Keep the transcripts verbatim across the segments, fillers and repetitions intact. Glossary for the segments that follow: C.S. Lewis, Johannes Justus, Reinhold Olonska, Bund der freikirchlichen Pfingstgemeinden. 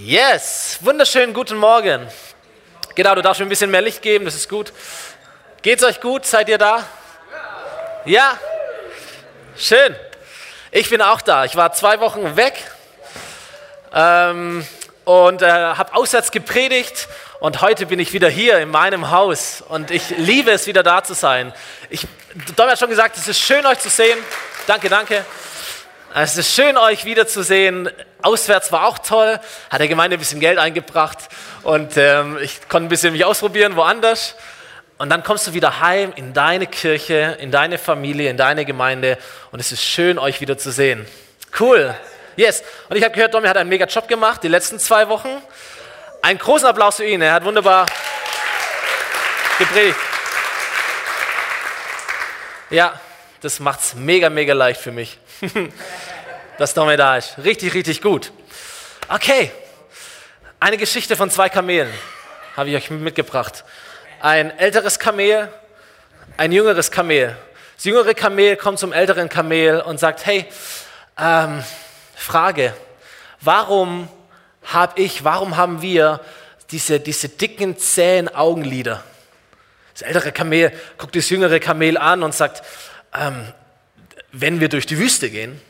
Yes, wunderschönen guten Morgen. Genau, du darfst mir ein bisschen mehr Licht geben, das ist gut. Geht's euch gut? Seid ihr da? Ja? Schön. Ich bin auch da. Ich war zwei Wochen weg ähm, und äh, habe auswärts gepredigt und heute bin ich wieder hier in meinem Haus und ich liebe es, wieder da zu sein. Ich, Dom hat schon gesagt, es ist schön, euch zu sehen. Danke, danke. Es ist schön, euch wiederzusehen. Auswärts war auch toll, hat der Gemeinde ein bisschen Geld eingebracht und ähm, ich konnte ein bisschen mich ausprobieren, woanders. Und dann kommst du wieder heim in deine Kirche, in deine Familie, in deine Gemeinde und es ist schön, euch wiederzusehen. Cool, yes. Und ich habe gehört, Domi hat einen mega Job gemacht, die letzten zwei Wochen. Einen großen Applaus für ihn, er hat wunderbar gepredigt. Ja, das macht es mega, mega leicht für mich. Dass Domi da ist. Richtig, richtig gut. Okay, eine Geschichte von zwei Kamelen habe ich euch mitgebracht. Ein älteres Kamel, ein jüngeres Kamel. Das jüngere Kamel kommt zum älteren Kamel und sagt, hey, ähm, Frage, warum habe ich, warum haben wir diese, diese dicken, zähen Augenlider? Das ältere Kamel guckt das jüngere Kamel an und sagt, ähm, wenn wir durch die Wüste gehen,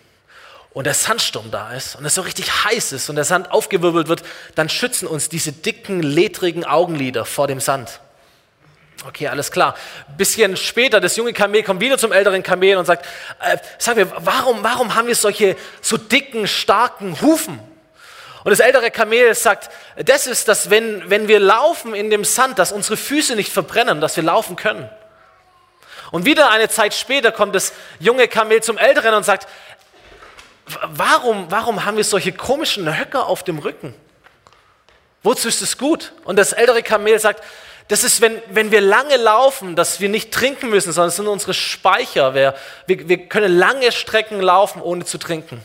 und der Sandsturm da ist und es so richtig heiß ist und der Sand aufgewirbelt wird, dann schützen uns diese dicken, ledrigen Augenlider vor dem Sand. Okay, alles klar. Ein bisschen später, das junge Kamel kommt wieder zum älteren Kamel und sagt, äh, sag mir, warum, warum haben wir solche so dicken, starken Hufen? Und das ältere Kamel sagt, das ist, dass wenn, wenn wir laufen in dem Sand, dass unsere Füße nicht verbrennen, dass wir laufen können. Und wieder eine Zeit später kommt das junge Kamel zum älteren und sagt, Warum, warum haben wir solche komischen Höcker auf dem Rücken? Wozu ist es gut? Und das ältere Kamel sagt, das ist, wenn, wenn wir lange laufen, dass wir nicht trinken müssen, sondern es sind unsere Speicher. Wir, wir, wir können lange Strecken laufen, ohne zu trinken.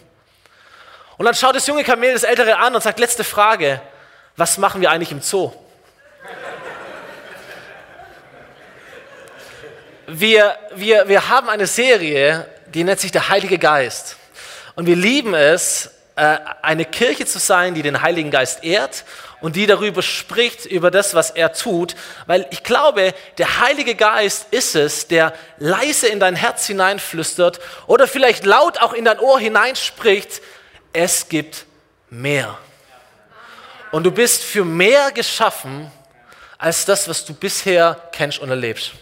Und dann schaut das junge Kamel das ältere an und sagt, letzte Frage, was machen wir eigentlich im Zoo? Wir, wir, wir haben eine Serie, die nennt sich der Heilige Geist. Und wir lieben es, eine Kirche zu sein, die den Heiligen Geist ehrt und die darüber spricht, über das, was er tut. Weil ich glaube, der Heilige Geist ist es, der leise in dein Herz hineinflüstert oder vielleicht laut auch in dein Ohr hineinspricht, es gibt mehr. Und du bist für mehr geschaffen, als das, was du bisher kennst und erlebst.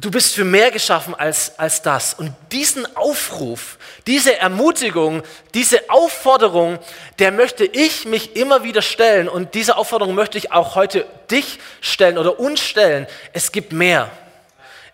Du bist für mehr geschaffen als, als das. Und diesen Aufruf, diese Ermutigung, diese Aufforderung, der möchte ich mich immer wieder stellen. Und diese Aufforderung möchte ich auch heute dich stellen oder uns stellen. Es gibt mehr.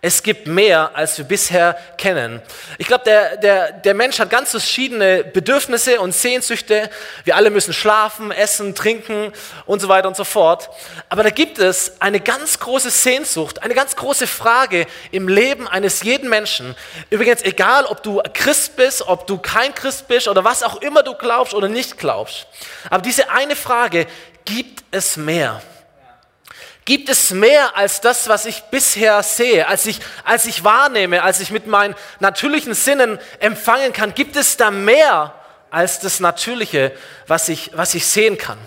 Es gibt mehr, als wir bisher kennen. Ich glaube, der, der, der Mensch hat ganz verschiedene Bedürfnisse und Sehnsüchte. Wir alle müssen schlafen, essen, trinken und so weiter und so fort. Aber da gibt es eine ganz große Sehnsucht, eine ganz große Frage im Leben eines jeden Menschen. Übrigens, egal, ob du Christ bist, ob du kein Christ bist oder was auch immer du glaubst oder nicht glaubst. Aber diese eine Frage, gibt es mehr? Gibt es mehr als das, was ich bisher sehe, als ich, als ich wahrnehme, als ich mit meinen natürlichen Sinnen empfangen kann? Gibt es da mehr als das Natürliche, was ich, was ich sehen kann?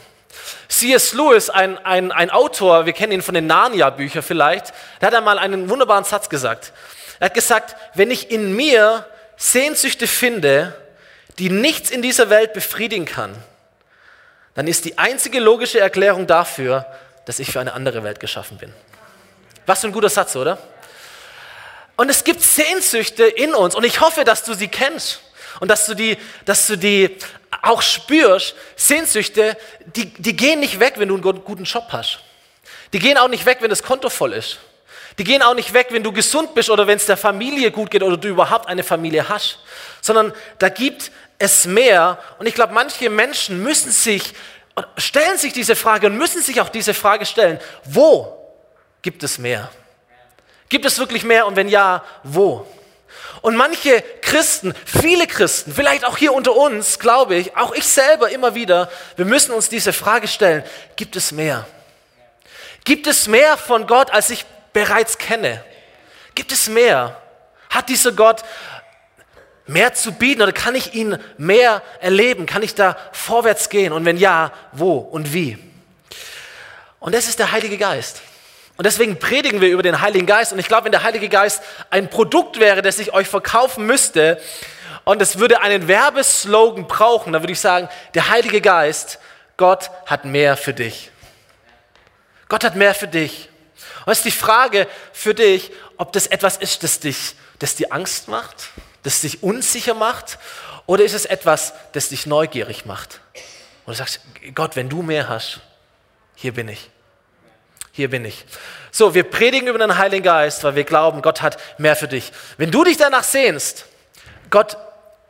C S Lewis, ein, ein, ein Autor, wir kennen ihn von den Narnia-Büchern vielleicht, da hat er mal einen wunderbaren Satz gesagt. Er hat gesagt, wenn ich in mir Sehnsüchte finde, die nichts in dieser Welt befriedigen kann, dann ist die einzige logische Erklärung dafür, dass ich für eine andere Welt geschaffen bin. Was für ein guter Satz, oder? Und es gibt Sehnsüchte in uns und ich hoffe, dass du sie kennst und dass du die, dass du die auch spürst. Sehnsüchte, die, die gehen nicht weg, wenn du einen guten Job hast. Die gehen auch nicht weg, wenn das Konto voll ist. Die gehen auch nicht weg, wenn du gesund bist oder wenn es der Familie gut geht oder du überhaupt eine Familie hast. Sondern da gibt es mehr und ich glaube, manche Menschen müssen sich stellen sich diese Frage und müssen sich auch diese Frage stellen, wo gibt es mehr? Gibt es wirklich mehr und wenn ja, wo? Und manche Christen, viele Christen, vielleicht auch hier unter uns, glaube ich, auch ich selber immer wieder, wir müssen uns diese Frage stellen, gibt es mehr? Gibt es mehr von Gott, als ich bereits kenne? Gibt es mehr? Hat dieser Gott mehr zu bieten oder kann ich ihn mehr erleben? Kann ich da vorwärts gehen? Und wenn ja, wo und wie? Und das ist der Heilige Geist. Und deswegen predigen wir über den Heiligen Geist. Und ich glaube, wenn der Heilige Geist ein Produkt wäre, das ich euch verkaufen müsste und es würde einen Werbeslogan brauchen, dann würde ich sagen, der Heilige Geist, Gott hat mehr für dich. Gott hat mehr für dich. Und es ist die Frage für dich, ob das etwas ist, das dich, das dir Angst macht, das dich unsicher macht, oder ist es etwas, das dich neugierig macht? Und du sagst, Gott, wenn du mehr hast, hier bin ich. Hier bin ich. So, wir predigen über den Heiligen Geist, weil wir glauben, Gott hat mehr für dich. Wenn du dich danach sehnst, Gott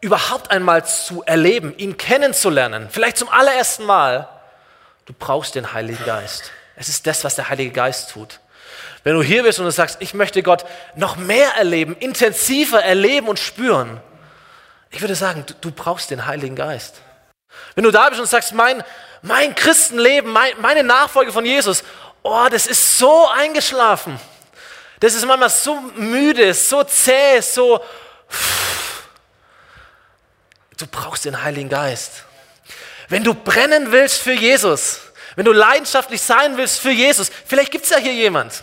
überhaupt einmal zu erleben, ihn kennenzulernen, vielleicht zum allerersten Mal, du brauchst den Heiligen Geist. Es ist das, was der Heilige Geist tut. Wenn du hier bist und du sagst, ich möchte Gott noch mehr erleben, intensiver erleben und spüren, ich würde sagen, du, du brauchst den Heiligen Geist. Wenn du da bist und sagst, mein, mein Christenleben, mein, meine Nachfolge von Jesus, oh, das ist so eingeschlafen. Das ist manchmal so müde, so zäh, so... Du brauchst den Heiligen Geist. Wenn du brennen willst für Jesus, wenn du leidenschaftlich sein willst für Jesus, vielleicht gibt es ja hier jemand.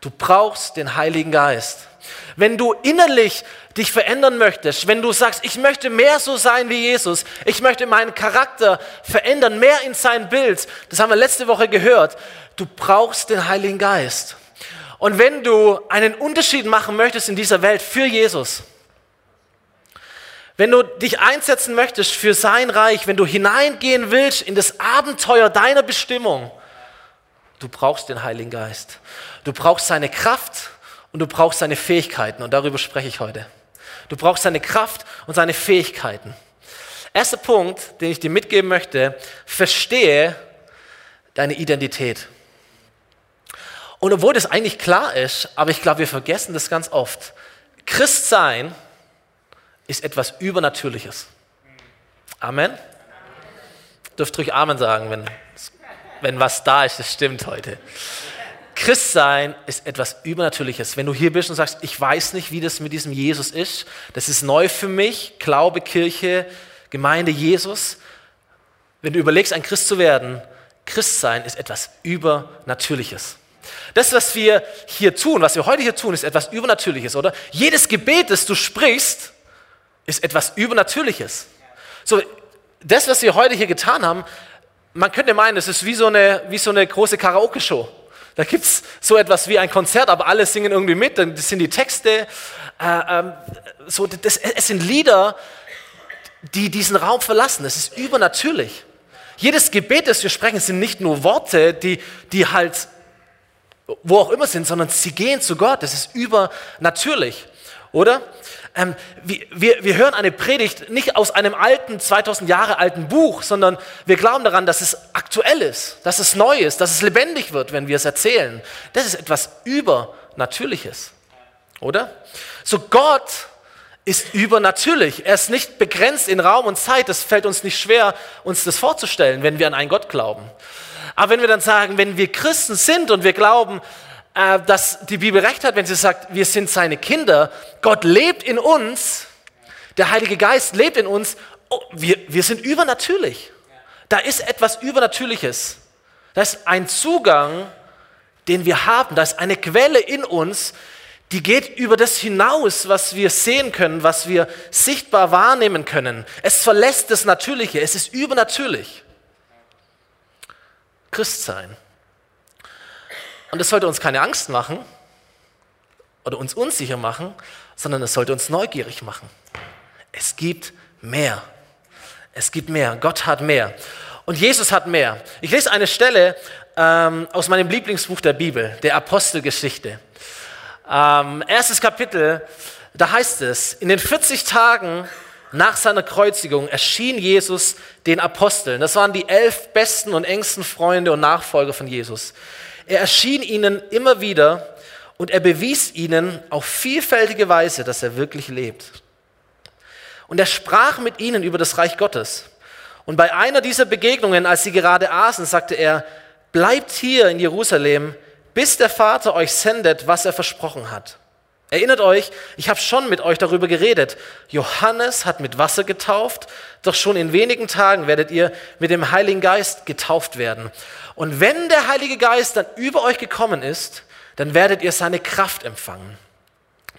Du brauchst den Heiligen Geist. Wenn du innerlich dich verändern möchtest, wenn du sagst, ich möchte mehr so sein wie Jesus, ich möchte meinen Charakter verändern, mehr in sein Bild, das haben wir letzte Woche gehört, du brauchst den Heiligen Geist. Und wenn du einen Unterschied machen möchtest in dieser Welt für Jesus, wenn du dich einsetzen möchtest für sein Reich, wenn du hineingehen willst in das Abenteuer deiner Bestimmung, du brauchst den Heiligen Geist. Du brauchst seine Kraft und du brauchst seine Fähigkeiten. Und darüber spreche ich heute. Du brauchst seine Kraft und seine Fähigkeiten. Erster Punkt, den ich dir mitgeben möchte, verstehe deine Identität. Und obwohl das eigentlich klar ist, aber ich glaube, wir vergessen das ganz oft. Christsein ist etwas Übernatürliches. Amen? Dürft ruhig Amen sagen, wenn... Wenn was da ist, das stimmt heute. Christsein ist etwas Übernatürliches. Wenn du hier bist und sagst, ich weiß nicht, wie das mit diesem Jesus ist, das ist neu für mich, Glaube, Kirche, Gemeinde, Jesus. Wenn du überlegst, ein Christ zu werden, Christsein ist etwas Übernatürliches. Das, was wir hier tun, was wir heute hier tun, ist etwas Übernatürliches, oder? Jedes Gebet, das du sprichst, ist etwas Übernatürliches. So, das, was wir heute hier getan haben, man könnte meinen, es ist wie so eine, wie so eine große Karaoke-Show. Da gibt es so etwas wie ein Konzert, aber alle singen irgendwie mit. Das sind die Texte. Äh, ähm, so, das, es sind Lieder, die diesen Raum verlassen. Es ist übernatürlich. Jedes Gebet, das wir sprechen, sind nicht nur Worte, die, die halt wo auch immer sind, sondern sie gehen zu Gott. Das ist übernatürlich, oder? Ähm, wir, wir, wir hören eine Predigt nicht aus einem alten, zweitausend Jahre alten Buch, sondern wir glauben daran, dass es aktuell ist, dass es neu ist, dass es lebendig wird, wenn wir es erzählen. Das ist etwas Übernatürliches, oder? So, Gott ist übernatürlich. Er ist nicht begrenzt in Raum und Zeit. Es fällt uns nicht schwer, uns das vorzustellen, wenn wir an einen Gott glauben. Aber wenn wir dann sagen, wenn wir Christen sind und wir glauben, dass die Bibel recht hat, wenn sie sagt, wir sind seine Kinder, Gott lebt in uns, der Heilige Geist lebt in uns, oh, wir, wir sind übernatürlich. Da ist etwas Übernatürliches. Da ist ein Zugang, den wir haben, da ist eine Quelle in uns, die geht über das hinaus, was wir sehen können, was wir sichtbar wahrnehmen können. Es verlässt das Natürliche, es ist übernatürlich. Christsein. Und das sollte uns keine Angst machen oder uns unsicher machen, sondern es sollte uns neugierig machen. Es gibt mehr. Es gibt mehr. Gott hat mehr. Und Jesus hat mehr. Ich lese eine Stelle ähm, aus meinem Lieblingsbuch der Bibel, der Apostelgeschichte. Ähm, erstes Kapitel, da heißt es, in den vierzig Tagen nach seiner Kreuzigung erschien Jesus den Aposteln. Das waren die elf besten und engsten Freunde und Nachfolger von Jesus. Er erschien ihnen immer wieder und er bewies ihnen auf vielfältige Weise, dass er wirklich lebt. Und er sprach mit ihnen über das Reich Gottes. Und bei einer dieser Begegnungen, als sie gerade aßen, sagte er, bleibt hier in Jerusalem, bis der Vater euch sendet, was er versprochen hat. Erinnert euch, ich habe schon mit euch darüber geredet. Johannes hat mit Wasser getauft, doch schon in wenigen Tagen werdet ihr mit dem Heiligen Geist getauft werden. Und wenn der Heilige Geist dann über euch gekommen ist, dann werdet ihr seine Kraft empfangen.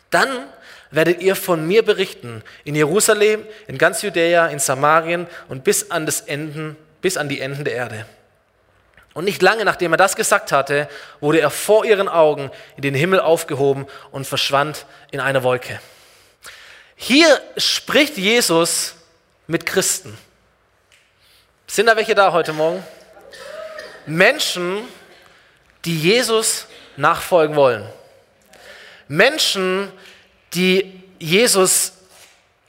Dann werdet ihr von mir berichten, in Jerusalem, in ganz Judäa, in Samarien und bis an, das Enden, bis an die Enden der Erde. Und nicht lange, nachdem er das gesagt hatte, wurde er vor ihren Augen in den Himmel aufgehoben und verschwand in einer Wolke. Hier spricht Jesus mit Christen. Sind da welche da heute Morgen? Menschen, die Jesus nachfolgen wollen. Menschen, die Jesus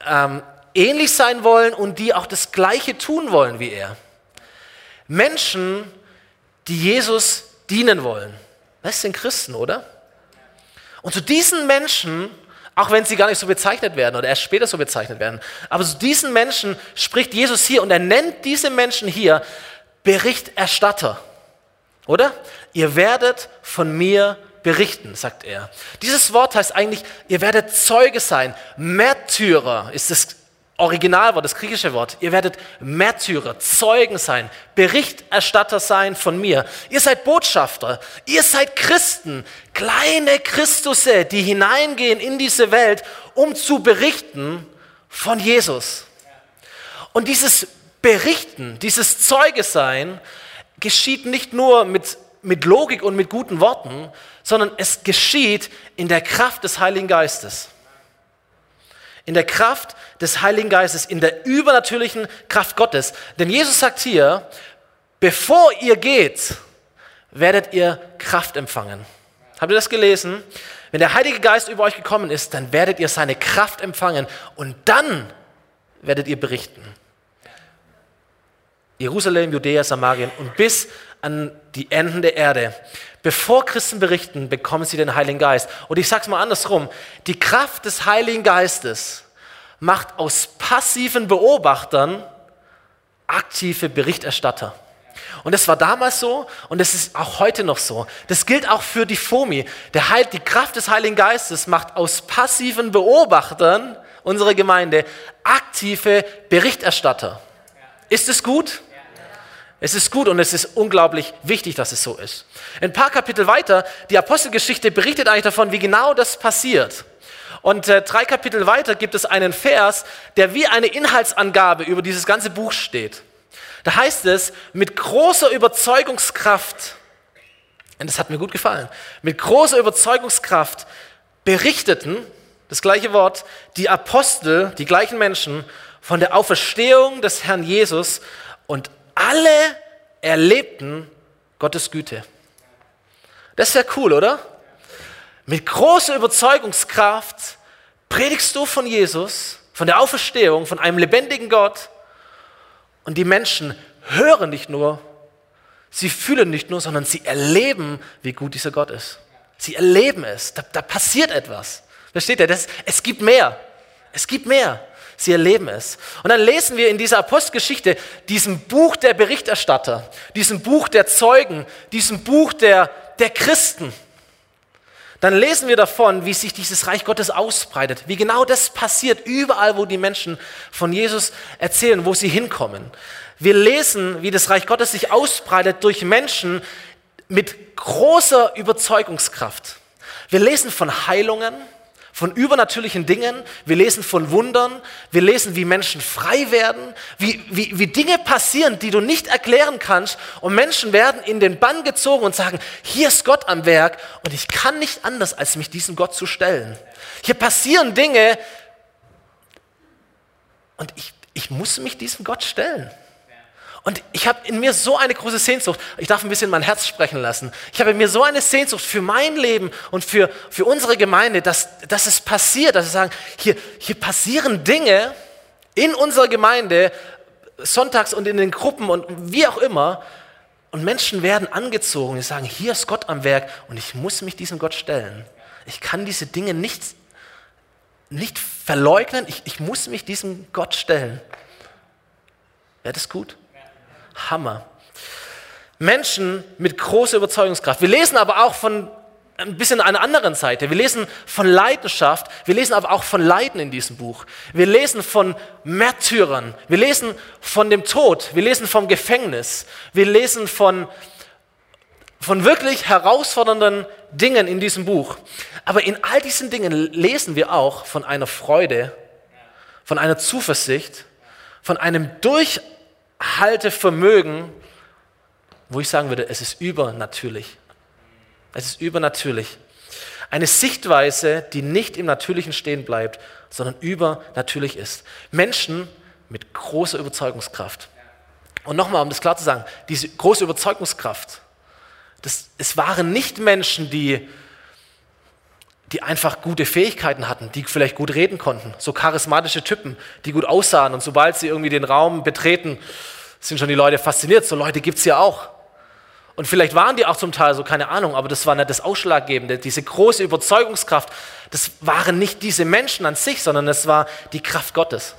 ähm, ähnlich sein wollen und die auch das Gleiche tun wollen wie er. Menschen, die Jesus dienen wollen. Das sind Christen, oder? Und zu diesen Menschen, auch wenn sie gar nicht so bezeichnet werden oder erst später so bezeichnet werden, aber zu diesen Menschen spricht Jesus hier und er nennt diese Menschen hier Berichterstatter, oder? Ihr werdet von mir berichten, sagt er. Dieses Wort heißt eigentlich, ihr werdet Zeuge sein. Märtyrer ist das Originalwort, das griechische Wort. Ihr werdet Märtyrer, Zeugen sein, Berichterstatter sein von mir. Ihr seid Botschafter, ihr seid Christen, kleine Christusse, die hineingehen in diese Welt, um zu berichten von Jesus. Und dieses Berichten, dieses Zeuge sein, geschieht nicht nur mit, mit Logik und mit guten Worten, sondern es geschieht in der Kraft des Heiligen Geistes. In der Kraft des Heiligen Geistes, in der übernatürlichen Kraft Gottes. Denn Jesus sagt hier, bevor ihr geht, werdet ihr Kraft empfangen. Habt ihr das gelesen? Wenn der Heilige Geist über euch gekommen ist, dann werdet ihr seine Kraft empfangen und dann werdet ihr berichten. Jerusalem, Judäa, Samarien und bis an die Enden der Erde. Bevor Christen berichten, bekommen sie den Heiligen Geist. Und ich sage es mal andersrum, die Kraft des Heiligen Geistes macht aus passiven Beobachtern aktive Berichterstatter. Und das war damals so und das ist auch heute noch so. Das gilt auch für die FOMI. Der Heil, die Kraft des Heiligen Geistes macht aus passiven Beobachtern unserer Gemeinde aktive Berichterstatter. Ist es gut? Es ist gut und es ist unglaublich wichtig, dass es so ist. Ein paar Kapitel weiter, die Apostelgeschichte berichtet eigentlich davon, wie genau das passiert. Und äh, drei Kapitel weiter gibt es einen Vers, der wie eine Inhaltsangabe über dieses ganze Buch steht. Da heißt es, mit großer Überzeugungskraft, und das hat mir gut gefallen, mit großer Überzeugungskraft berichteten, das gleiche Wort, die Apostel, die gleichen Menschen, von der Auferstehung des Herrn Jesus und alle erlebten Gottes Güte. Das ist ja cool, oder? Mit großer Überzeugungskraft predigst du von Jesus, von der Auferstehung, von einem lebendigen Gott. Und die Menschen hören nicht nur, sie fühlen nicht nur, sondern sie erleben, wie gut dieser Gott ist. Sie erleben es, da, da passiert etwas. Versteht ihr? Das, es gibt mehr, es gibt mehr. Sie erleben es. Und dann lesen wir in dieser Apostelgeschichte, diesem Buch der Berichterstatter, diesem Buch der Zeugen, diesem Buch der, der Christen. Dann lesen wir davon, wie sich dieses Reich Gottes ausbreitet, wie genau das passiert, überall, wo die Menschen von Jesus erzählen, wo sie hinkommen. Wir lesen, wie das Reich Gottes sich ausbreitet durch Menschen mit großer Überzeugungskraft. Wir lesen von Heilungen, von übernatürlichen Dingen, wir lesen von Wundern, wir lesen, wie Menschen frei werden, wie, wie, wie Dinge passieren, die du nicht erklären kannst und Menschen werden in den Bann gezogen und sagen, hier ist Gott am Werk und ich kann nicht anders, als mich diesem Gott zu stellen. Hier passieren Dinge und ich, ich muss mich diesem Gott stellen. Und ich habe in mir so eine große Sehnsucht, ich darf ein bisschen mein Herz sprechen lassen, ich habe in mir so eine Sehnsucht für mein Leben und für, für unsere Gemeinde, dass, dass es passiert, dass wir sagen, hier, hier passieren Dinge in unserer Gemeinde, sonntags und in den Gruppen und wie auch immer, und Menschen werden angezogen, die sagen, hier ist Gott am Werk und ich muss mich diesem Gott stellen. Ich kann diese Dinge nicht, nicht verleugnen, ich, ich muss mich diesem Gott stellen. Wäre das gut? Hammer. Menschen mit großer Überzeugungskraft. Wir lesen aber auch von ein bisschen an einer anderen Seite. Wir lesen von Leidenschaft, wir lesen aber auch von Leiden in diesem Buch. Wir lesen von Märtyrern, wir lesen von dem Tod, wir lesen vom Gefängnis, wir lesen von, von wirklich herausfordernden Dingen in diesem Buch. Aber in all diesen Dingen lesen wir auch von einer Freude, von einer Zuversicht, von einem Durchhaltevermögen, wo ich sagen würde, es ist übernatürlich. Es ist übernatürlich. Eine Sichtweise, die nicht im Natürlichen stehen bleibt, sondern übernatürlich ist. Menschen mit großer Überzeugungskraft. Und nochmal, um das klar zu sagen, diese große Überzeugungskraft, das, es waren nicht Menschen, die, die einfach gute Fähigkeiten hatten, die vielleicht gut reden konnten, so charismatische Typen, die gut aussahen und sobald sie irgendwie den Raum betreten, sind schon die Leute fasziniert, so Leute gibt es ja auch. Und vielleicht waren die auch zum Teil so, keine Ahnung, aber das war nicht das Ausschlaggebende, diese große Überzeugungskraft, das waren nicht diese Menschen an sich, sondern es war die Kraft Gottes.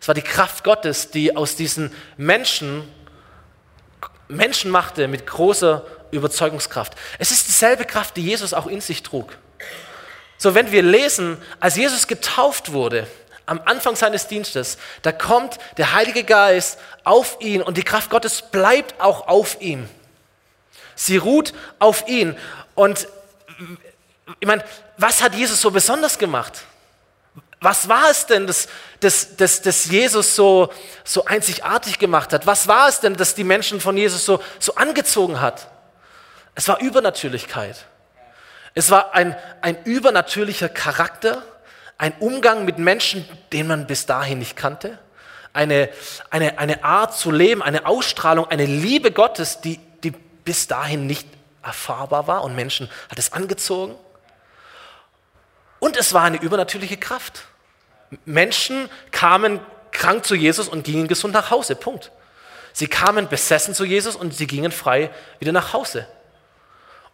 Es war die Kraft Gottes, die aus diesen Menschen Menschen machte mit großer Überzeugungskraft. Es ist dieselbe Kraft, die Jesus auch in sich trug. So, wenn wir lesen, als Jesus getauft wurde, am Anfang seines Dienstes, da kommt der Heilige Geist auf ihn und die Kraft Gottes bleibt auch auf ihm. Sie ruht auf ihn. Und ich meine, was hat Jesus so besonders gemacht? Was war es denn, das, das, das, das Jesus so, so einzigartig gemacht hat? Was war es denn, das die Menschen von Jesus so, so angezogen hat? Es war Übernatürlichkeit. Es war ein, ein übernatürlicher Charakter, ein Umgang mit Menschen, den man bis dahin nicht kannte, eine, eine, eine Art zu leben, eine Ausstrahlung, eine Liebe Gottes, die, die bis dahin nicht erfahrbar war und Menschen hat es angezogen. Und es war eine übernatürliche Kraft. Menschen kamen krank zu Jesus und gingen gesund nach Hause, Punkt. Sie kamen besessen zu Jesus und sie gingen frei wieder nach Hause.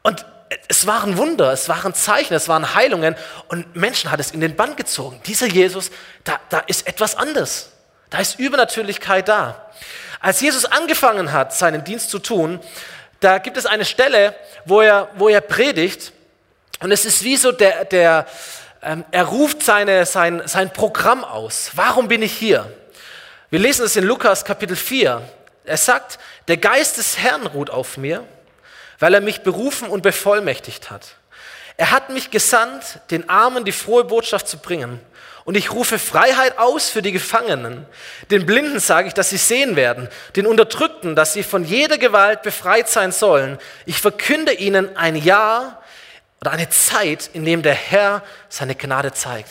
Und es waren Wunder, es waren Zeichen, es waren Heilungen und Menschen hat es in den Bann gezogen. Dieser Jesus, da, da ist etwas anders. Da ist Übernatürlichkeit da. Als Jesus angefangen hat, seinen Dienst zu tun, da gibt es eine Stelle, wo er, wo er predigt und es ist wie so der, der ähm, er ruft seine, sein, sein Programm aus. Warum bin ich hier? Wir lesen es in Lukas Kapitel vier. Er sagt, der Geist des Herrn ruht auf mir, weil er mich berufen und bevollmächtigt hat. Er hat mich gesandt, den Armen die frohe Botschaft zu bringen. Und ich rufe Freiheit aus für die Gefangenen. Den Blinden sage ich, dass sie sehen werden. Den Unterdrückten, dass sie von jeder Gewalt befreit sein sollen. Ich verkünde ihnen ein Jahr oder eine Zeit, in dem der Herr seine Gnade zeigt.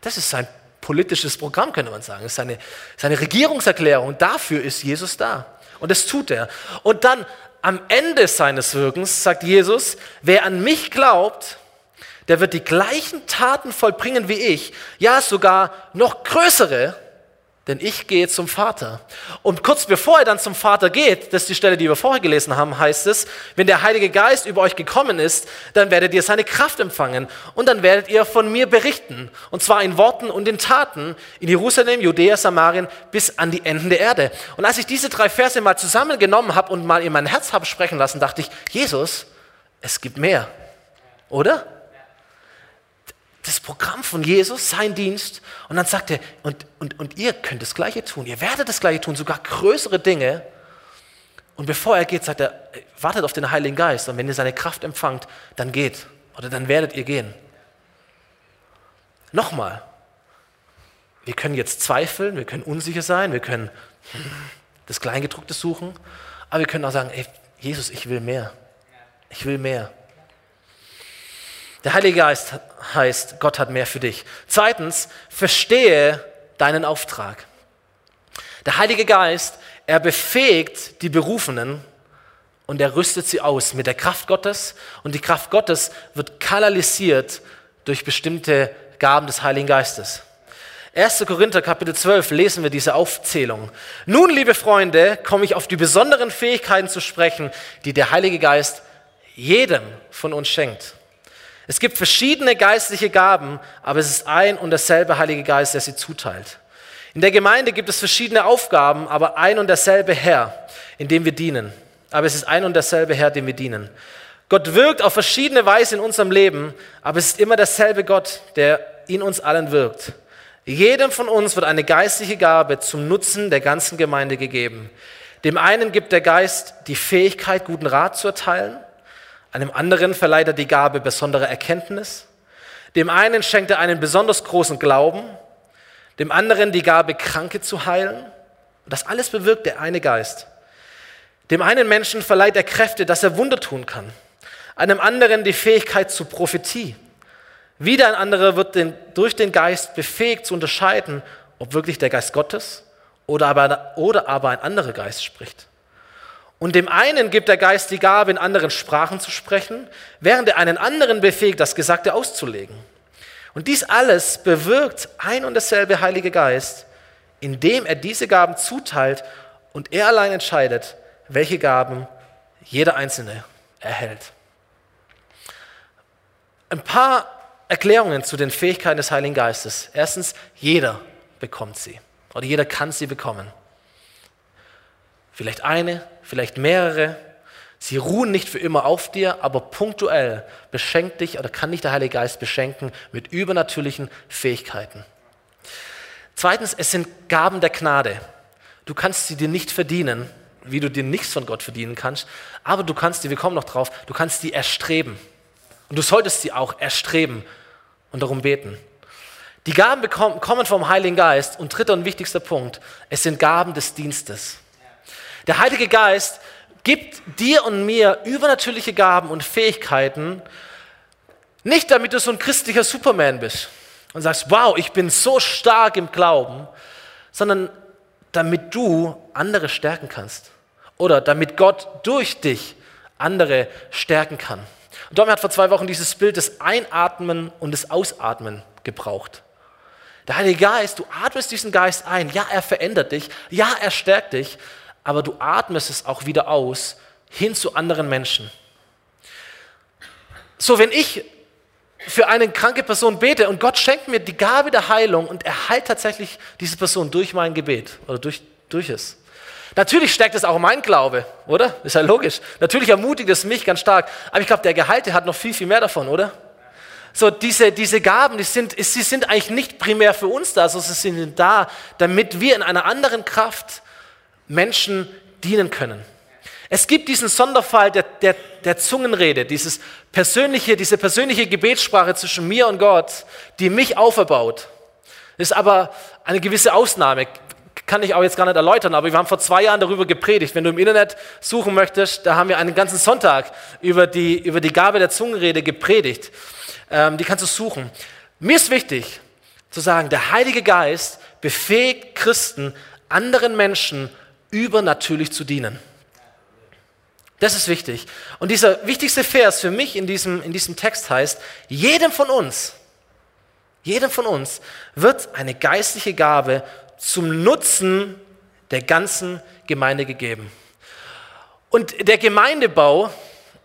Das ist sein politisches Programm, könnte man sagen. Das ist seine, seine Regierungserklärung. Dafür ist Jesus da. Und das tut er. Und dann am Ende seines Wirkens sagt Jesus, wer an mich glaubt, der wird die gleichen Taten vollbringen wie ich, ja sogar noch größere, denn ich gehe zum Vater. Und kurz bevor er dann zum Vater geht, das ist die Stelle, die wir vorher gelesen haben, heißt es, wenn der Heilige Geist über euch gekommen ist, dann werdet ihr seine Kraft empfangen und dann werdet ihr von mir berichten. Und zwar in Worten und in Taten in Jerusalem, Judäa, Samarien bis an die Enden der Erde. Und als ich diese drei Verse mal zusammengenommen habe und mal in mein Herz habe sprechen lassen, dachte ich, Jesus, es gibt mehr, oder? Das Programm von Jesus, sein Dienst. Und dann sagt er, und, und, und ihr könnt das Gleiche tun, ihr werdet das Gleiche tun, sogar größere Dinge. Und bevor er geht, sagt er, wartet auf den Heiligen Geist. Und wenn ihr seine Kraft empfangt, dann geht. Oder dann werdet ihr gehen. Nochmal, wir können jetzt zweifeln, wir können unsicher sein, wir können das Kleingedruckte suchen, aber wir können auch sagen, ey, Jesus, ich will mehr. Ich will mehr. Der Heilige Geist heißt, Gott hat mehr für dich. Zweitens, verstehe deinen Auftrag. Der Heilige Geist, er befähigt die Berufenen und er rüstet sie aus mit der Kraft Gottes. Und die Kraft Gottes wird kanalisiert durch bestimmte Gaben des Heiligen Geistes. erster. Korinther Kapitel zwölf lesen wir diese Aufzählung. Nun, liebe Freunde, komme ich auf die besonderen Fähigkeiten zu sprechen, die der Heilige Geist jedem von uns schenkt. Es gibt verschiedene geistliche Gaben, aber es ist ein und derselbe Heilige Geist, der sie zuteilt. In der Gemeinde gibt es verschiedene Aufgaben, aber ein und derselbe Herr, in dem wir dienen. Aber es ist ein und derselbe Herr, dem wir dienen. Gott wirkt auf verschiedene Weise in unserem Leben, aber es ist immer derselbe Gott, der in uns allen wirkt. Jedem von uns wird eine geistliche Gabe zum Nutzen der ganzen Gemeinde gegeben. Dem einen gibt der Geist die Fähigkeit, guten Rat zu erteilen. Einem anderen verleiht er die Gabe besonderer Erkenntnis. Dem einen schenkt er einen besonders großen Glauben. Dem anderen die Gabe, Kranke zu heilen. Und das alles bewirkt der eine Geist. Dem einen Menschen verleiht er Kräfte, dass er Wunder tun kann. Einem anderen die Fähigkeit zur Prophetie. Wieder ein anderer wird den, durch den Geist befähigt zu unterscheiden, ob wirklich der Geist Gottes oder aber, oder aber ein anderer Geist spricht. Und dem einen gibt der Geist die Gabe, in anderen Sprachen zu sprechen, während er einen anderen befähigt, das Gesagte auszulegen. Und dies alles bewirkt ein und dasselbe Heilige Geist, indem er diese Gaben zuteilt und er allein entscheidet, welche Gaben jeder Einzelne erhält. Ein paar Erklärungen zu den Fähigkeiten des Heiligen Geistes. Erstens, jeder bekommt sie oder jeder kann sie bekommen. Vielleicht eine, vielleicht mehrere. Sie ruhen nicht für immer auf dir, aber punktuell beschenkt dich oder kann dich der Heilige Geist beschenken mit übernatürlichen Fähigkeiten. Zweitens, es sind Gaben der Gnade. Du kannst sie dir nicht verdienen, wie du dir nichts von Gott verdienen kannst, aber du kannst die, wir kommen noch drauf, du kannst die erstreben. Und du solltest sie auch erstreben und darum beten. Die Gaben bekommen, kommen vom Heiligen Geist und dritter und wichtigster Punkt, es sind Gaben des Dienstes. Der Heilige Geist gibt dir und mir übernatürliche Gaben und Fähigkeiten, nicht damit du so ein christlicher Superman bist und sagst, wow, ich bin so stark im Glauben, sondern damit du andere stärken kannst oder damit Gott durch dich andere stärken kann. Und Dom hat vor zwei Wochen dieses Bild des Einatmen und des Ausatmen gebraucht. Der Heilige Geist, du atmest diesen Geist ein, ja, er verändert dich, ja, er stärkt dich, aber du atmest es auch wieder aus, hin zu anderen Menschen. So, wenn ich für eine kranke Person bete und Gott schenkt mir die Gabe der Heilung und er heilt tatsächlich diese Person durch mein Gebet oder durch, durch es. Natürlich stärkt es auch mein Glaube, oder? Ist ja logisch. Natürlich ermutigt es mich ganz stark. Aber ich glaube, der Geheilte hat noch viel, viel mehr davon, oder? So, diese, diese Gaben, die sind, sie sind eigentlich nicht primär für uns da, sondern sie sind da, damit wir in einer anderen Kraft Menschen dienen können. Es gibt diesen Sonderfall der, der, der Zungenrede, dieses persönliche, diese persönliche Gebetssprache zwischen mir und Gott, die mich auferbaut. Das ist aber eine gewisse Ausnahme. Kann ich auch jetzt gar nicht erläutern, aber wir haben vor zwei Jahren darüber gepredigt. Wenn du im Internet suchen möchtest, da haben wir einen ganzen Sonntag über die, über die Gabe der Zungenrede gepredigt. Ähm, die kannst du suchen. Mir ist wichtig zu sagen, der Heilige Geist befähigt Christen, anderen Menschen übernatürlich zu dienen. Das ist wichtig. Und dieser wichtigste Vers für mich in diesem, in diesem Text heißt, jedem von uns, jedem von uns wird eine geistliche Gabe zum Nutzen der ganzen Gemeinde gegeben. Und der Gemeindebau,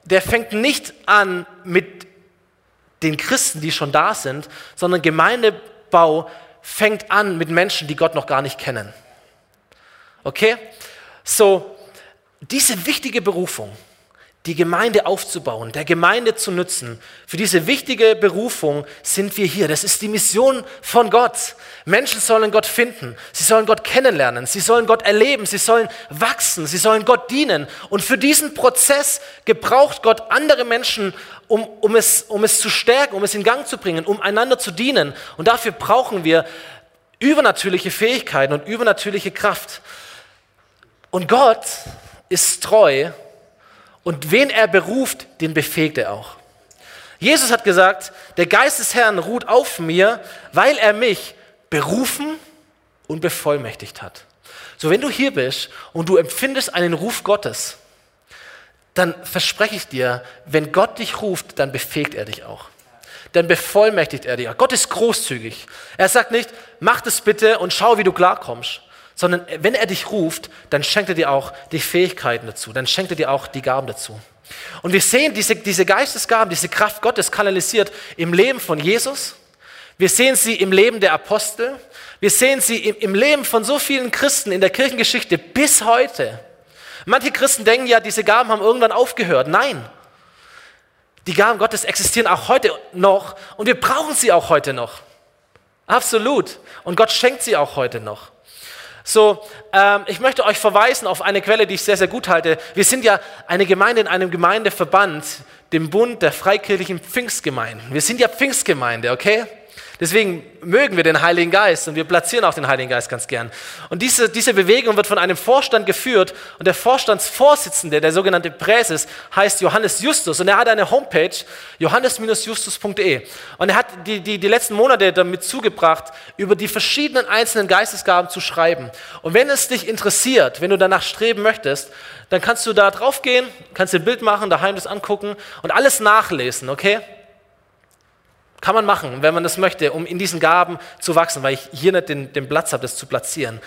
der fängt nicht an mit den Christen, die schon da sind, sondern Gemeindebau fängt an mit Menschen, die Gott noch gar nicht kennen. Okay? So, diese wichtige Berufung, die Gemeinde aufzubauen, der Gemeinde zu nützen, für diese wichtige Berufung sind wir hier. Das ist die Mission von Gott. Menschen sollen Gott finden, sie sollen Gott kennenlernen, sie sollen Gott erleben, sie sollen wachsen, sie sollen Gott dienen. Und für diesen Prozess gebraucht Gott andere Menschen, um, um, es, um es zu stärken, um es in Gang zu bringen, um einander zu dienen. Und dafür brauchen wir übernatürliche Fähigkeiten und übernatürliche Kraft. Und Gott ist treu, und wen er beruft, den befähigt er auch. Jesus hat gesagt, der Geist des Herrn ruht auf mir, weil er mich berufen und bevollmächtigt hat. So, wenn du hier bist und du empfindest einen Ruf Gottes, dann verspreche ich dir, wenn Gott dich ruft, dann befähigt er dich auch. Dann bevollmächtigt er dich auch. Gott ist großzügig. Er sagt nicht, mach das bitte und schau, wie du klarkommst. Sondern wenn er dich ruft, dann schenkt er dir auch die Fähigkeiten dazu, dann schenkt er dir auch die Gaben dazu. Und wir sehen diese, diese Geistesgaben, diese Kraft Gottes kanalisiert im Leben von Jesus, wir sehen sie im Leben der Apostel, wir sehen sie im, im Leben von so vielen Christen in der Kirchengeschichte bis heute. Manche Christen denken ja, diese Gaben haben irgendwann aufgehört. Nein, Die Gaben Gottes existieren auch heute noch und wir brauchen sie auch heute noch. Absolut. Und Gott schenkt sie auch heute noch. So, ähm, ich möchte euch verweisen auf eine Quelle, die ich sehr, sehr gut halte. Wir sind ja eine Gemeinde in einem Gemeindeverband, dem Bund der freikirchlichen Pfingstgemeinden. Wir sind ja Pfingstgemeinde, okay? Deswegen mögen wir den Heiligen Geist und wir platzieren auch den Heiligen Geist ganz gern. Und diese, diese Bewegung wird von einem Vorstand geführt und der Vorstandsvorsitzende, der sogenannte Präses, heißt Johannes Justus und er hat eine Homepage, johannes Bindestrich justus punkt de und er hat die, die, die letzten Monate damit zugebracht, über die verschiedenen einzelnen Geistesgaben zu schreiben. Und wenn es dich interessiert, wenn du danach streben möchtest, dann kannst du da drauf gehen, kannst dir ein Bild machen, daheim das angucken und alles nachlesen, okay? Kann man machen, wenn man das möchte, um in diesen Gaben zu wachsen, weil ich hier nicht den, den Platz habe, das zu platzieren.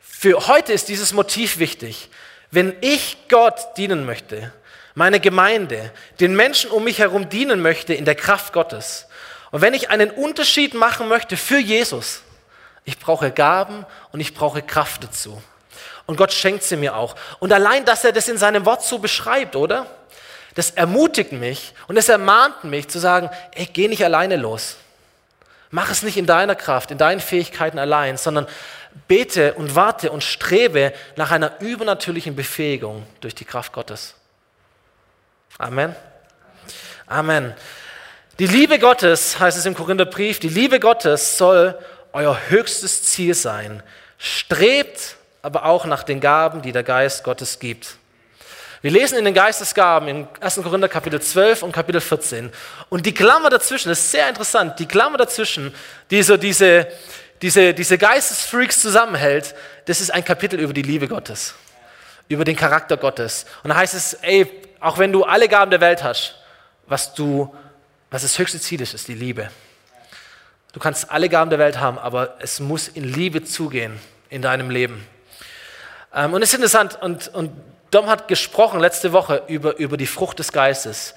Für heute ist dieses Motiv wichtig. Wenn ich Gott dienen möchte, meine Gemeinde, den Menschen um mich herum dienen möchte in der Kraft Gottes und wenn ich einen Unterschied machen möchte für Jesus, ich brauche Gaben und ich brauche Kraft dazu. Und Gott schenkt sie mir auch. Und allein, dass er das in seinem Wort so beschreibt, oder? Das ermutigt mich und es ermahnt mich zu sagen, ey, geh nicht alleine los. Mach es nicht in deiner Kraft, in deinen Fähigkeiten allein, sondern bete und warte und strebe nach einer übernatürlichen Befähigung durch die Kraft Gottes. Amen. Amen. Die Liebe Gottes, heißt es im Korintherbrief, die Liebe Gottes soll euer höchstes Ziel sein. Strebt aber auch nach den Gaben, die der Geist Gottes gibt. Wir lesen in den Geistesgaben in ersten Korinther Kapitel zwölf und Kapitel vierzehn. Und die Klammer dazwischen, das ist sehr interessant, die Klammer dazwischen, die so diese, diese, diese Geistesfreaks zusammenhält, das ist ein Kapitel über die Liebe Gottes, über den Charakter Gottes. Und da heißt es, ey, auch wenn du alle Gaben der Welt hast, was, du, was das höchste Ziel ist, ist die Liebe. Du kannst alle Gaben der Welt haben, aber es muss in Liebe zugehen in deinem Leben. Und es ist interessant und, und Dom hat gesprochen letzte Woche über, über die Frucht des Geistes.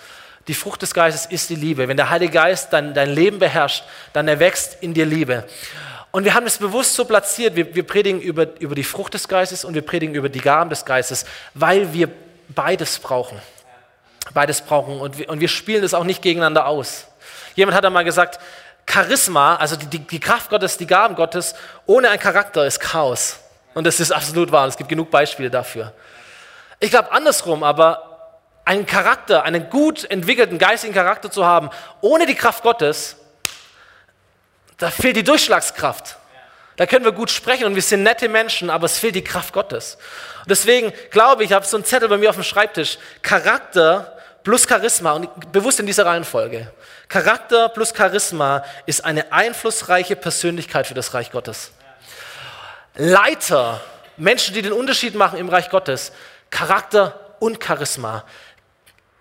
Die Frucht des Geistes ist die Liebe. Wenn der Heilige Geist dein, dein Leben beherrscht, dann erwächst in dir Liebe. Und wir haben es bewusst so platziert, wir, wir predigen über, über die Frucht des Geistes und wir predigen über die Gaben des Geistes, weil wir beides brauchen. Beides brauchen und wir, und wir spielen das auch nicht gegeneinander aus. Jemand hat einmal gesagt, Charisma, also die, die, die Kraft Gottes, die Gaben Gottes, ohne einen Charakter ist Chaos. Und das ist absolut wahr, es gibt genug Beispiele dafür. Ich glaube andersrum, aber einen Charakter, einen gut entwickelten geistigen Charakter zu haben, ohne die Kraft Gottes, da fehlt die Durchschlagskraft. Da können wir gut sprechen und wir sind nette Menschen, aber es fehlt die Kraft Gottes. Und deswegen glaube ich, ich habe so einen Zettel bei mir auf dem Schreibtisch, Charakter plus Charisma, und bewusst in dieser Reihenfolge. Charakter plus Charisma ist eine einflussreiche Persönlichkeit für das Reich Gottes. Leiter, Menschen, die den Unterschied machen im Reich Gottes, Charakter und Charisma,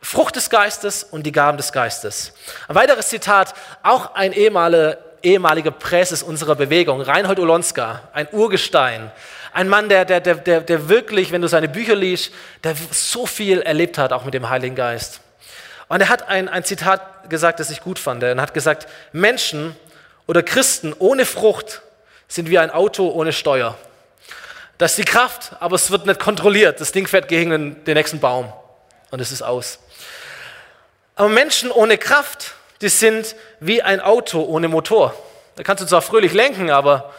Frucht des Geistes und die Gaben des Geistes. Ein weiteres Zitat, auch ein ehemaliger, ehemaliger Präses unserer Bewegung, Reinhold Olonska, ein Urgestein, ein Mann, der, der, der, der wirklich, wenn du seine Bücher liest, der so viel erlebt hat, auch mit dem Heiligen Geist. Und er hat ein, ein Zitat gesagt, das ich gut fand. Er hat gesagt, Menschen oder Christen ohne Frucht sind wie ein Auto ohne Steuer. Das ist die Kraft, aber es wird nicht kontrolliert. Das Ding fährt gegen den, den nächsten Baum und es ist aus. Aber Menschen ohne Kraft, die sind wie ein Auto ohne Motor. Da kannst du zwar fröhlich lenken, aber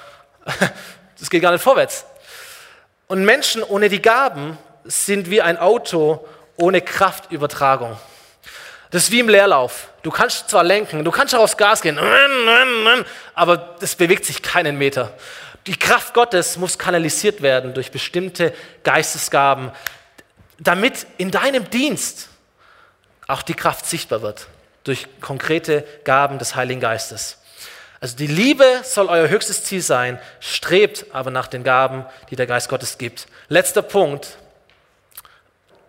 das geht gar nicht vorwärts. Und Menschen ohne die Gaben sind wie ein Auto ohne Kraftübertragung. Das ist wie im Leerlauf. Du kannst zwar lenken, du kannst auch aufs Gas gehen, aber es bewegt sich keinen Meter. Die Kraft Gottes muss kanalisiert werden durch bestimmte Geistesgaben, damit in deinem Dienst auch die Kraft sichtbar wird, durch konkrete Gaben des Heiligen Geistes. Also die Liebe soll euer höchstes Ziel sein, strebt aber nach den Gaben, die der Geist Gottes gibt. Letzter Punkt,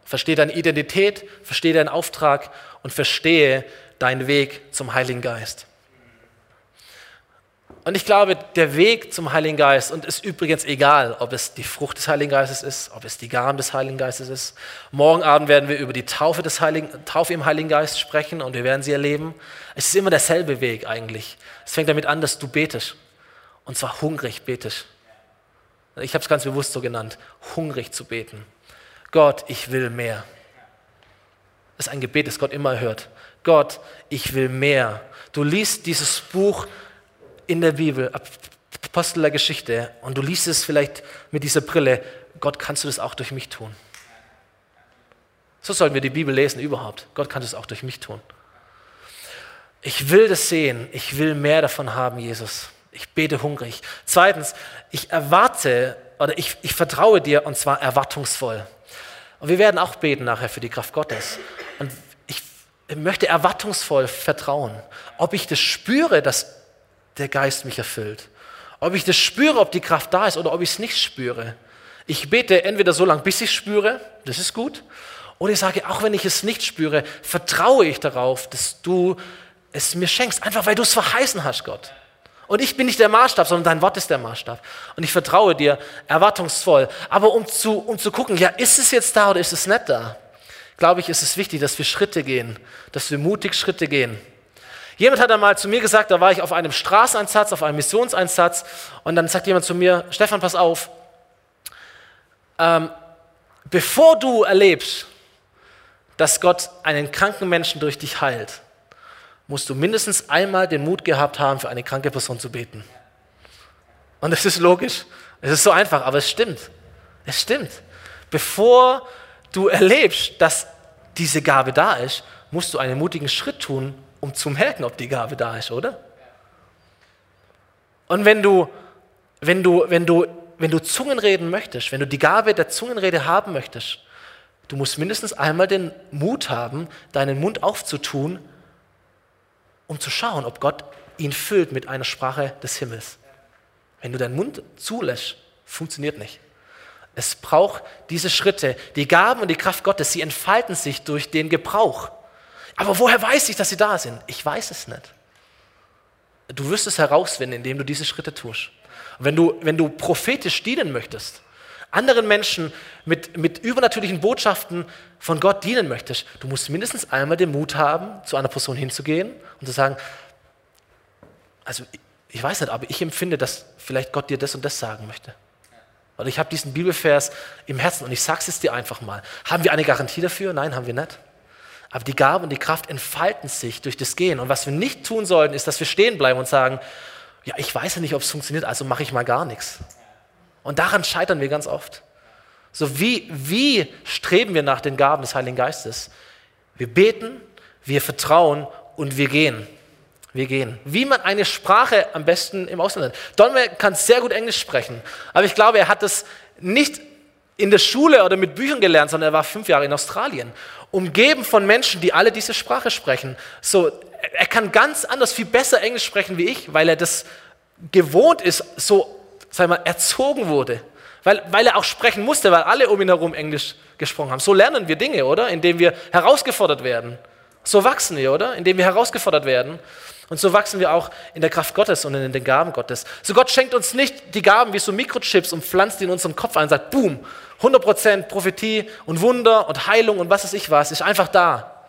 verstehe deine Identität, verstehe deinen Auftrag und verstehe deinen Weg zum Heiligen Geist. Und ich glaube, der Weg zum Heiligen Geist, und ist übrigens egal, ob es die Frucht des Heiligen Geistes ist, ob es die Gaben des Heiligen Geistes ist. Morgen Abend werden wir über die Taufe, des Heiligen, Taufe im Heiligen Geist sprechen und wir werden sie erleben. Es ist immer derselbe Weg eigentlich. Es fängt damit an, dass du betest. Und zwar hungrig betest. Ich habe es ganz bewusst so genannt, hungrig zu beten. Gott, ich will mehr. Das ist ein Gebet, das Gott immer hört. Gott, ich will mehr. Du liest dieses Buch in der Bibel, Apostelgeschichte, und du liest es vielleicht mit dieser Brille, Gott, kannst du das auch durch mich tun? So sollten wir die Bibel lesen überhaupt. Gott kann das auch durch mich tun. Ich will das sehen. Ich will mehr davon haben, Jesus. Ich bete hungrig. Zweitens, ich erwarte oder ich, ich vertraue dir, und zwar erwartungsvoll. Und wir werden auch beten nachher für die Kraft Gottes. Und ich möchte erwartungsvoll vertrauen, ob ich das spüre, dass der Geist mich erfüllt. Ob ich das spüre, ob die Kraft da ist oder ob ich es nicht spüre. Ich bete entweder so lange, bis ich es spüre, das ist gut, oder ich sage, auch wenn ich es nicht spüre, vertraue ich darauf, dass du es mir schenkst, einfach weil du es verheißen hast, Gott. Und ich bin nicht der Maßstab, sondern dein Wort ist der Maßstab. Und ich vertraue dir erwartungsvoll. Aber um zu, um zu gucken, ja, ist es jetzt da oder ist es nicht da, glaube ich, ist es wichtig, dass wir Schritte gehen, dass wir mutig Schritte gehen. Jemand hat einmal zu mir gesagt, da war ich auf einem Straßeneinsatz, auf einem Missionseinsatz, und dann sagt jemand zu mir, Stefan, pass auf, ähm, bevor du erlebst, dass Gott einen kranken Menschen durch dich heilt, musst du mindestens einmal den Mut gehabt haben, für eine kranke Person zu beten. Und das ist logisch, es ist so einfach, aber es stimmt. Es stimmt. Bevor du erlebst, dass diese Gabe da ist, musst du einen mutigen Schritt tun, um zu merken, ob die Gabe da ist, oder? Und wenn du, wenn du, wenn du, wenn du Zungenreden möchtest, wenn du die Gabe der Zungenrede haben möchtest, du musst mindestens einmal den Mut haben, deinen Mund aufzutun, um zu schauen, ob Gott ihn füllt mit einer Sprache des Himmels. Wenn du deinen Mund zulässt, funktioniert nicht. Es braucht diese Schritte. Die Gaben und die Kraft Gottes, sie entfalten sich durch den Gebrauch. Aber woher weiß ich, dass sie da sind? Ich weiß es nicht. Du wirst es herausfinden, indem du diese Schritte tust. Und wenn du, wenn du prophetisch dienen möchtest, anderen Menschen mit, mit übernatürlichen Botschaften von Gott dienen möchtest, du musst mindestens einmal den Mut haben, zu einer Person hinzugehen und zu sagen, also ich, ich weiß nicht, aber ich empfinde, dass vielleicht Gott dir das und das sagen möchte. Oder ich habe diesen Bibelvers im Herzen und ich sage es dir einfach mal. Haben wir eine Garantie dafür? Nein, haben wir nicht. Aber die Gaben und die Kraft entfalten sich durch das Gehen. Und was wir nicht tun sollten, ist, dass wir stehen bleiben und sagen, ja, ich weiß ja nicht, ob es funktioniert, also mache ich mal gar nichts. Und daran scheitern wir ganz oft. So wie, wie streben wir nach den Gaben des Heiligen Geistes? Wir beten, wir vertrauen und wir gehen. Wir gehen. Wie man eine Sprache am besten im Ausland lernt. Donmel kann sehr gut Englisch sprechen, aber ich glaube, er hat das nicht in der Schule oder mit Büchern gelernt, sondern er war fünf Jahre in Australien, umgeben von Menschen, die alle diese Sprache sprechen. So, er kann ganz anders, viel besser Englisch sprechen wie ich, weil er das gewohnt ist, so, sag mal, erzogen wurde, weil, weil er auch sprechen musste, weil alle um ihn herum Englisch gesprochen haben. So lernen wir Dinge, oder? Indem wir herausgefordert werden. So wachsen wir, oder? Indem wir herausgefordert werden. Und so wachsen wir auch in der Kraft Gottes und in den Gaben Gottes. So Gott schenkt uns nicht die Gaben wie so Mikrochips und pflanzt die in unseren Kopf ein und sagt, boom, hundert Prozent Prophetie und Wunder und Heilung und was weiß ich was, ist einfach da.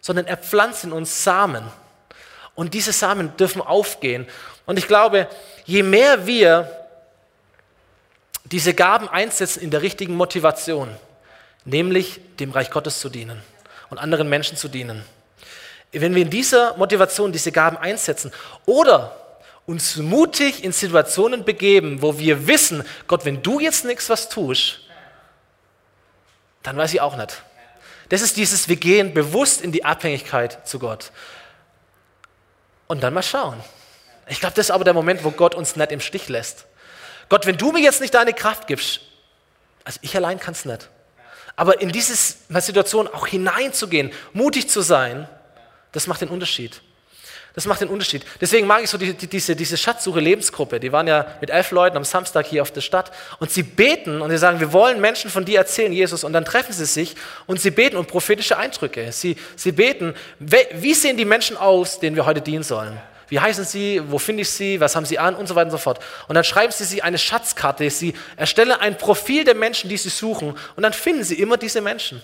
Sondern er pflanzt in uns Samen. Und diese Samen dürfen aufgehen. Und ich glaube, je mehr wir diese Gaben einsetzen in der richtigen Motivation, nämlich dem Reich Gottes zu dienen und anderen Menschen zu dienen, wenn wir in dieser Motivation diese Gaben einsetzen oder uns mutig in Situationen begeben, wo wir wissen, Gott, wenn du jetzt nichts was tust, dann weiß ich auch nicht. Das ist dieses, wir gehen bewusst in die Abhängigkeit zu Gott. Und dann mal schauen. Ich glaube, das ist aber der Moment, wo Gott uns nicht im Stich lässt. Gott, wenn du mir jetzt nicht deine Kraft gibst, also ich allein kann es nicht. Aber in diese Situation auch hineinzugehen, mutig zu sein, das macht den Unterschied. Das macht den Unterschied. Deswegen mag ich so die, die, diese, diese Schatzsuche-Lebensgruppe. Die waren ja mit elf Leuten am Samstag hier auf der Stadt. Und sie beten und sie sagen, wir wollen Menschen von dir erzählen, Jesus. Und dann treffen sie sich und sie beten und prophetische Eindrücke. Sie, sie beten, wie sehen die Menschen aus, denen wir heute dienen sollen? Wie heißen sie? Wo finde ich sie? Was haben sie an? Und so weiter und so fort. Und dann schreiben sie sich eine Schatzkarte. Sie erstellen ein Profil der Menschen, die sie suchen. Und dann finden sie immer diese Menschen.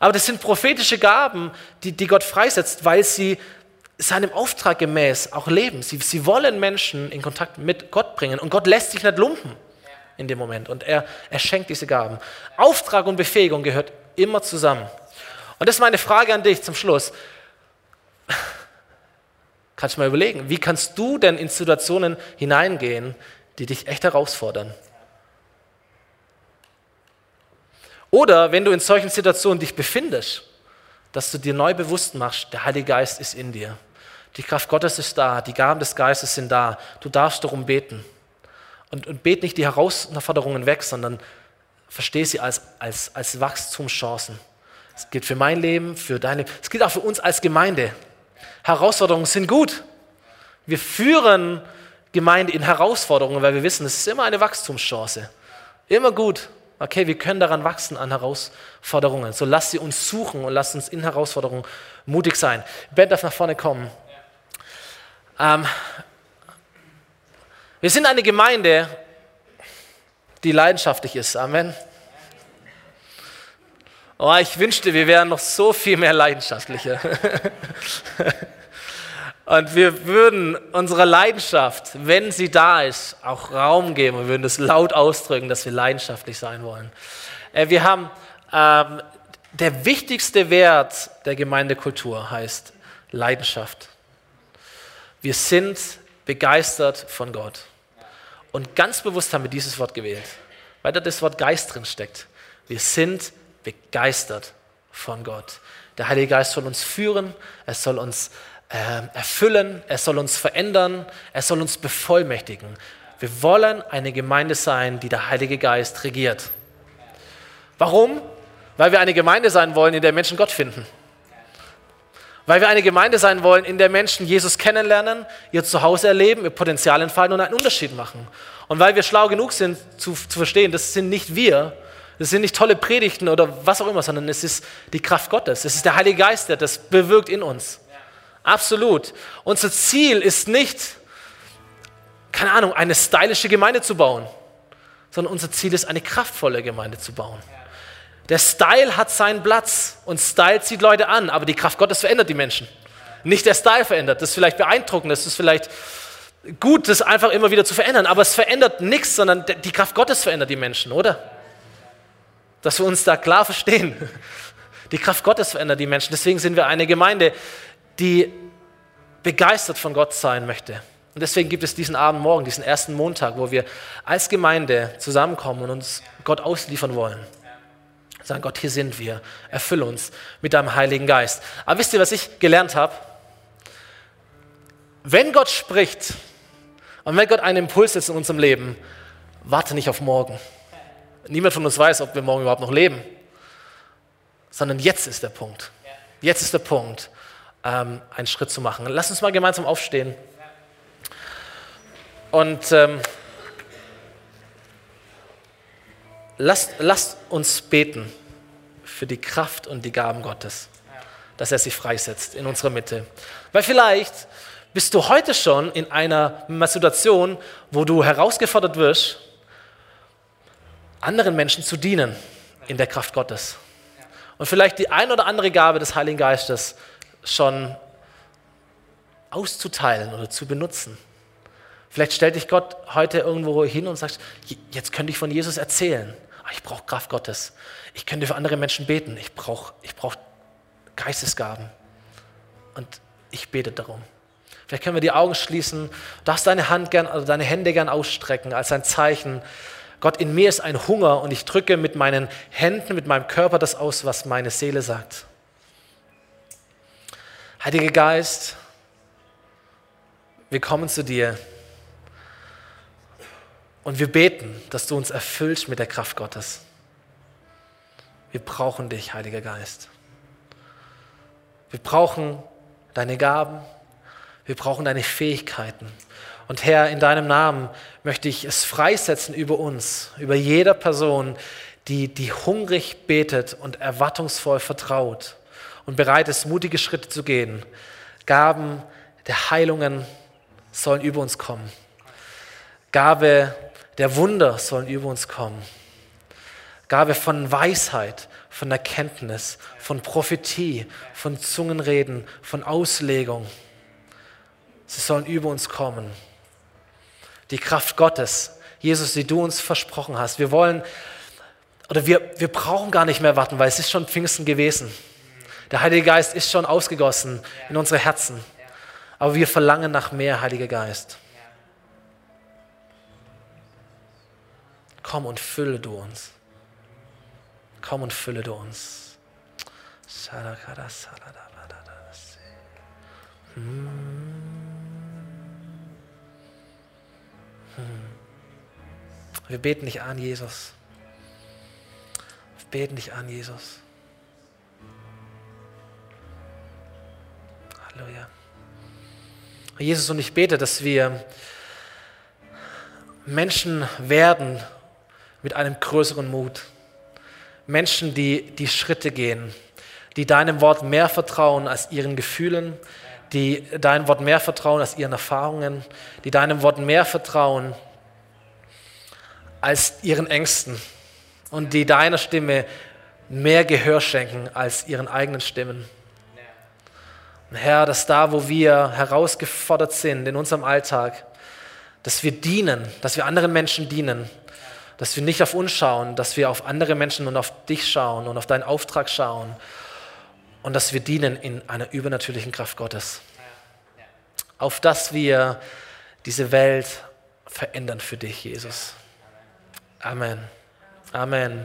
Aber das sind prophetische Gaben, die, die Gott freisetzt, weil sie seinem Auftrag gemäß auch leben. Sie, sie wollen Menschen in Kontakt mit Gott bringen. Und Gott lässt sich nicht lumpen in dem Moment. Und er, er schenkt diese Gaben. Auftrag und Befähigung gehört immer zusammen. Und das ist meine Frage an dich zum Schluss. Kannst du mal überlegen, wie kannst du denn in Situationen hineingehen, die dich echt herausfordern? Oder wenn du in solchen Situationen dich befindest, dass du dir neu bewusst machst, der Heilige Geist ist in dir. Die Kraft Gottes ist da, die Gaben des Geistes sind da. Du darfst darum beten. Und, und bete nicht die Herausforderungen weg, sondern verstehe sie als, als, als Wachstumschancen. Es gilt für mein Leben, für dein Leben. Es gilt auch für uns als Gemeinde. Herausforderungen sind gut. Wir führen Gemeinde in Herausforderungen, weil wir wissen, es ist immer eine Wachstumschance. Immer gut. Okay, wir können daran wachsen an Herausforderungen. So lass sie uns suchen und lass uns in Herausforderungen mutig sein. Ben darf nach vorne kommen. Ähm, wir sind eine Gemeinde, die leidenschaftlich ist. Amen. Oh, ich wünschte, wir wären noch so viel mehr leidenschaftlicher. Und wir würden unserer Leidenschaft, wenn sie da ist, auch Raum geben und würden das laut ausdrücken, dass wir leidenschaftlich sein wollen. Wir haben, ähm, der wichtigste Wert der Gemeindekultur heißt Leidenschaft. Wir sind begeistert von Gott. Und ganz bewusst haben wir dieses Wort gewählt, weil da das Wort Geist drin steckt. Wir sind begeistert von Gott. Der Heilige Geist soll uns führen, er soll uns äh, erfüllen, er soll uns verändern, er soll uns bevollmächtigen. Wir wollen eine Gemeinde sein, die der Heilige Geist regiert. Warum? Weil wir eine Gemeinde sein wollen, in der Menschen Gott finden. Weil wir eine Gemeinde sein wollen, in der Menschen Jesus kennenlernen, ihr Zuhause erleben, ihr Potenzial entfalten und einen Unterschied machen. Und weil wir schlau genug sind, zu, zu verstehen, das sind nicht wir, das sind nicht tolle Predigten oder was auch immer, sondern es ist die Kraft Gottes. Es ist der Heilige Geist, der das bewirkt in uns. Absolut. Unser Ziel ist nicht, keine Ahnung, eine stylische Gemeinde zu bauen, sondern unser Ziel ist, eine kraftvolle Gemeinde zu bauen. Der Style hat seinen Platz und Style zieht Leute an, aber die Kraft Gottes verändert die Menschen. Nicht der Style verändert, das ist vielleicht beeindruckend, das ist vielleicht gut, das einfach immer wieder zu verändern, aber es verändert nichts, sondern die Kraft Gottes verändert die Menschen, oder? Dass wir uns da klar verstehen. Die Kraft Gottes verändert die Menschen. Deswegen sind wir eine Gemeinde, die begeistert von Gott sein möchte. Und deswegen gibt es diesen Abend morgen, diesen ersten Montag, wo wir als Gemeinde zusammenkommen und uns Gott ausliefern wollen. Sagen, Gott, hier sind wir. Erfülle uns mit deinem Heiligen Geist. Aber wisst ihr, was ich gelernt habe? Wenn Gott spricht und wenn Gott einen Impuls setzt in unserem Leben, warte nicht auf morgen. Niemand von uns weiß, ob wir morgen überhaupt noch leben. Sondern jetzt ist der Punkt. Jetzt ist der Punkt, ähm, einen Schritt zu machen. Lass uns mal gemeinsam aufstehen. Und ähm, lasst, lasst uns beten für die Kraft und die Gaben Gottes, dass er sie freisetzt in unserer Mitte. Weil vielleicht bist du heute schon in einer Situation, wo du herausgefordert wirst, anderen Menschen zu dienen in der Kraft Gottes. Und vielleicht die ein oder andere Gabe des Heiligen Geistes schon auszuteilen oder zu benutzen. Vielleicht stellt dich Gott heute irgendwo hin und sagt, jetzt könnte ich von Jesus erzählen, aber ich brauche Kraft Gottes. Ich könnte für andere Menschen beten, ich brauche ich brauch Geistesgaben. Und ich bete darum. Vielleicht können wir die Augen schließen, du darfst deine Hand gern, also deine Hände gern ausstrecken als ein Zeichen, Gott, in mir ist ein Hunger und ich drücke mit meinen Händen, mit meinem Körper das aus, was meine Seele sagt. Heiliger Geist, wir kommen zu dir und wir beten, dass du uns erfüllst mit der Kraft Gottes. Wir brauchen dich, Heiliger Geist. Wir brauchen deine Gaben, wir brauchen deine Fähigkeiten. Und Herr, in deinem Namen möchte ich es freisetzen über uns, über jeder Person, die, die hungrig betet und erwartungsvoll vertraut und bereit ist, mutige Schritte zu gehen. Gaben der Heilungen sollen über uns kommen. Gabe der Wunder sollen über uns kommen. Gabe von Weisheit, von Erkenntnis, von Prophetie, von Zungenreden, von Auslegung. Sie sollen über uns kommen. Die Kraft Gottes, Jesus, die du uns versprochen hast. Wir wollen, oder wir, wir brauchen gar nicht mehr warten, weil es ist schon Pfingsten gewesen. Der Heilige Geist ist schon ausgegossen in unsere Herzen. Aber wir verlangen nach mehr, Heiliger Geist. Komm und fülle du uns. Komm und fülle du uns. Wir beten dich an, Jesus. Wir beten dich an, Jesus. Halleluja. Jesus, und ich bete, dass wir Menschen werden mit einem größeren Mut. Menschen, die die Schritte gehen, die deinem Wort mehr vertrauen als ihren Gefühlen, die deinem Wort mehr vertrauen als ihren Erfahrungen, die deinem Wort mehr vertrauen als ihren Ängsten und die deiner Stimme mehr Gehör schenken als ihren eigenen Stimmen. Und Herr, dass da, wo wir herausgefordert sind in unserem Alltag, dass wir dienen, dass wir anderen Menschen dienen, dass wir nicht auf uns schauen, dass wir auf andere Menschen und auf dich schauen und auf deinen Auftrag schauen und dass wir dienen in einer übernatürlichen Kraft Gottes. Auf dass wir diese Welt verändern für dich, Jesus. Amen. Amen.